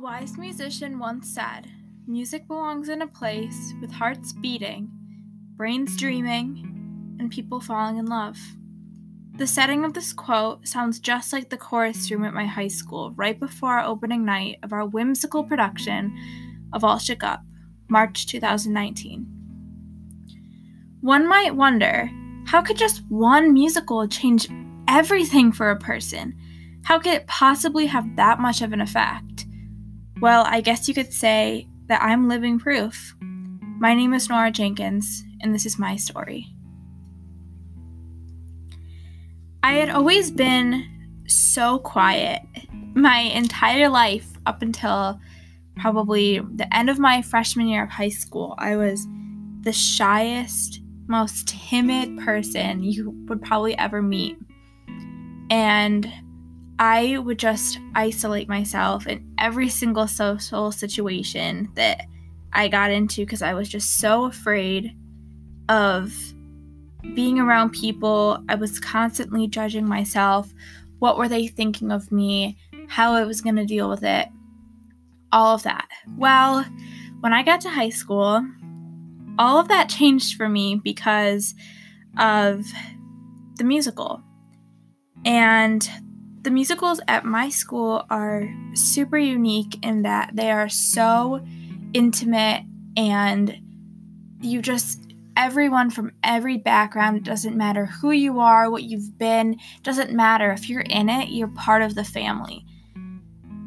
wise musician once said, "Music belongs in a place with hearts beating, brains dreaming, and people falling in love." The setting of this quote sounds just like the chorus room at my high school right before our opening night of our whimsical production of All Shook Up, March 2019. One might wonder, how could just one musical change everything for a person? How could it possibly have that much of an effect? Well, I guess you could say that I'm living proof. My name is Nora Jenkins, and this is my story. I had always been so quiet my entire life up until probably the end of my freshman year of high school. I was the shyest, most timid person you would probably ever meet. And I would just isolate myself in every single social situation that I got into because I was just so afraid of being around people. I was constantly judging myself. What were they thinking of me? How I was going to deal with it? All of that. Well, when I got to high school, all of that changed for me because of the musical. And the musicals at my school are super unique in that they are so intimate, and you just, everyone from every background, it doesn't matter who you are, what you've been, it doesn't matter. If you're in it, you're part of the family.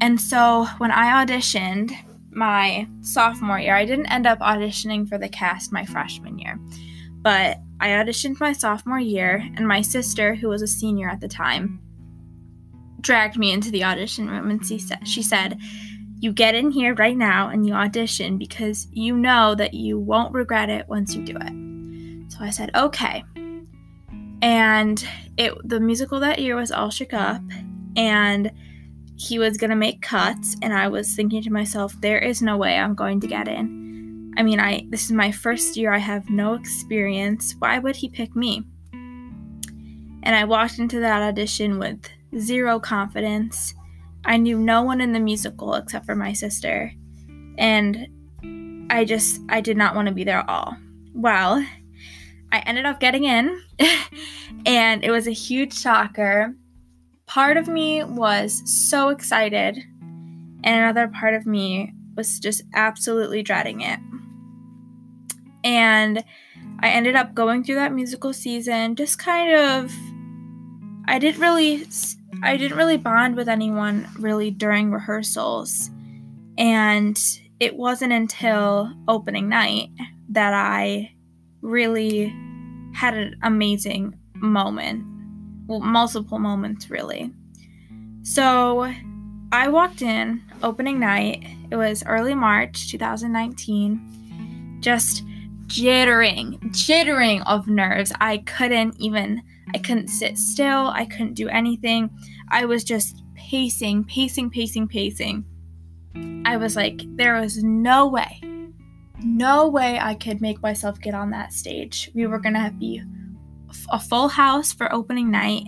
And so when I auditioned my sophomore year, I didn't end up auditioning for the cast my freshman year, but I auditioned my sophomore year, and my sister, who was a senior at the time, dragged me into the audition room, and she said, "You get in here right now and you audition because you know that you won't regret it once you do it." So I said, okay. And the musical that year was All Shook Up, and he was going to make cuts, and I was thinking to myself, there is no way I'm going to get in. I mean, this is my first year. I have no experience. Why would he pick me? And I walked into that audition with zero confidence. I knew no one in the musical except for my sister, and I did not want to be there at all. Well, I ended up getting in, and it was a huge shocker. Part of me was so excited, and another part of me was just absolutely dreading it. And I ended up going through that musical season just kind of, I didn't really bond with anyone really during rehearsals, and it wasn't until opening night that I really had an amazing moment. Well, multiple moments, really. So I walked in opening night. It was early March 2019, just jittering of nerves. I couldn't sit still. I couldn't do anything. I was just pacing. I was like, there was no way I could make myself get on that stage. We were going to be a full house for opening night.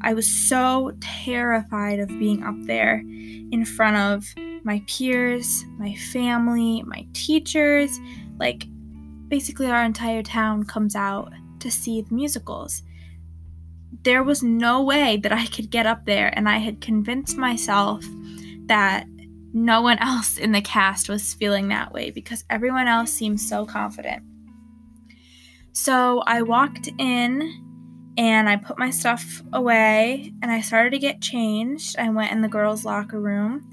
I was so terrified of being up there in front of my peers, my family, my teachers. Like, basically our entire town comes out to see the musicals. There was no way that I could get up there, and I had convinced myself that no one else in the cast was feeling that way because everyone else seemed so confident. So I walked in, and I put my stuff away, and I started to get changed. I went in the girls' locker room,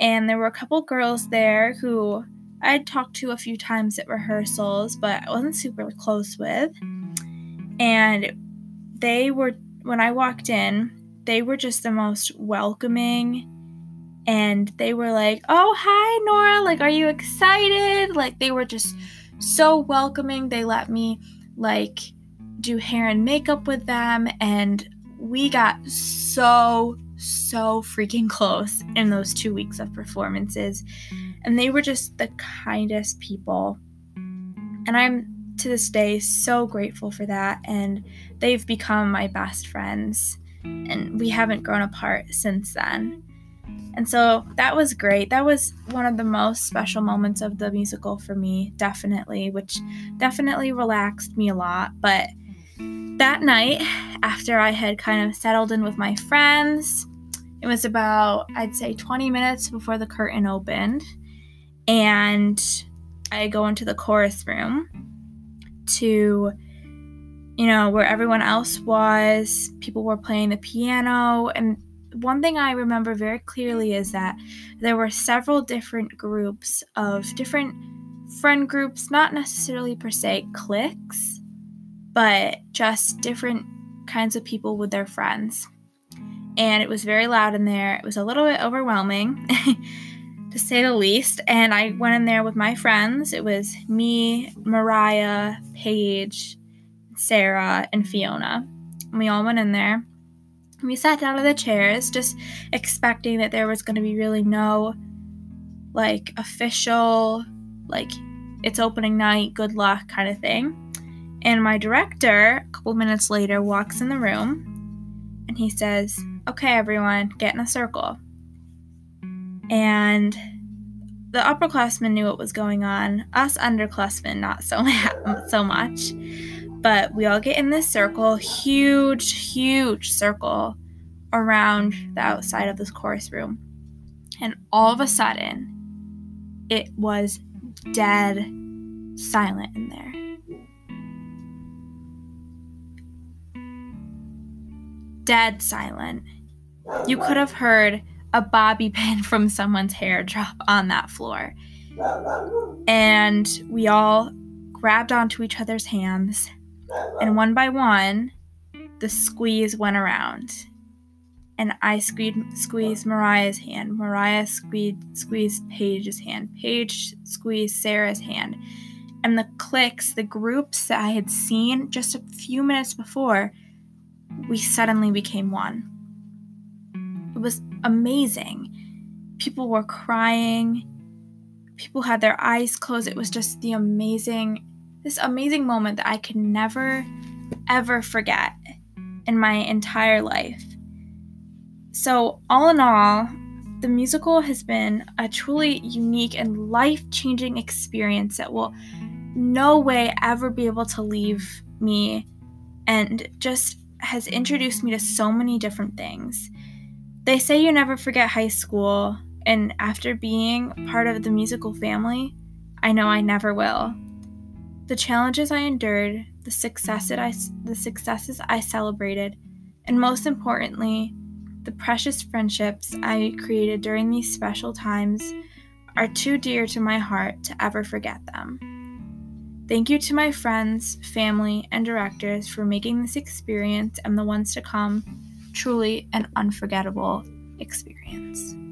and there were a couple girls there who I had talked to a few times at rehearsals, but I wasn't super close with. And when I walked in, they were just the most welcoming, and they were like, "Oh, hi, Nora, like, are you excited?" Like, they were just so welcoming. They let me, like, do hair and makeup with them, and we got so freaking close in those 2 weeks of performances, and they were just the kindest people, and I'm to this day so grateful for that, and they've become my best friends, and we haven't grown apart since then. And so that was great. That was one of the most special moments of the musical for me, definitely, which definitely relaxed me a lot. But that night, after I had kind of settled in with my friends, it was about, I'd say, 20 minutes before the curtain opened, and I go into the chorus room to, you know, where everyone else was. People were playing the piano, and one thing I remember very clearly is that there were several different groups of different friend groups, not necessarily per se cliques, but just different kinds of people with their friends. And it was very loud in there. It was a little bit overwhelming, to say the least. And I went in there with my friends. It was me, Mariah, Paige, Sarah, and Fiona. And we all went in there. And we sat down on the chairs, just expecting that there was going to be really no, like, official, like, it's opening night, good luck kind of thing. And my director, a couple minutes later, walks in the room, and he says, "Okay, everyone, get in a circle." And the upperclassmen knew what was going on. Us underclassmen, not so much. But we all get in this circle, huge, huge circle around the outside of this chorus room. And all of a sudden, it was dead silent in there. Dead silent. You could have heard a bobby pin from someone's hair drop on that floor. And we all grabbed onto each other's hands. And one by one, the squeeze went around. And I squeezed Mariah's hand. Mariah squeezed Paige's hand. Paige squeezed Sarah's hand. And the cliques, the groups that I had seen just a few minutes before, we suddenly became one. It was amazing. People were crying. People had their eyes closed. It was just this amazing moment that I could never, ever forget in my entire life. So all in all, the musical has been a truly unique and life-changing experience that will no way ever be able to leave me, and just has introduced me to so many different things. They say you never forget high school, and after being part of the musical family, I know I never will. The challenges I endured, the successes I celebrated, and most importantly, the precious friendships I created during these special times are too dear to my heart to ever forget them. Thank you to my friends, family, and directors for making this experience and the ones to come truly an unforgettable experience.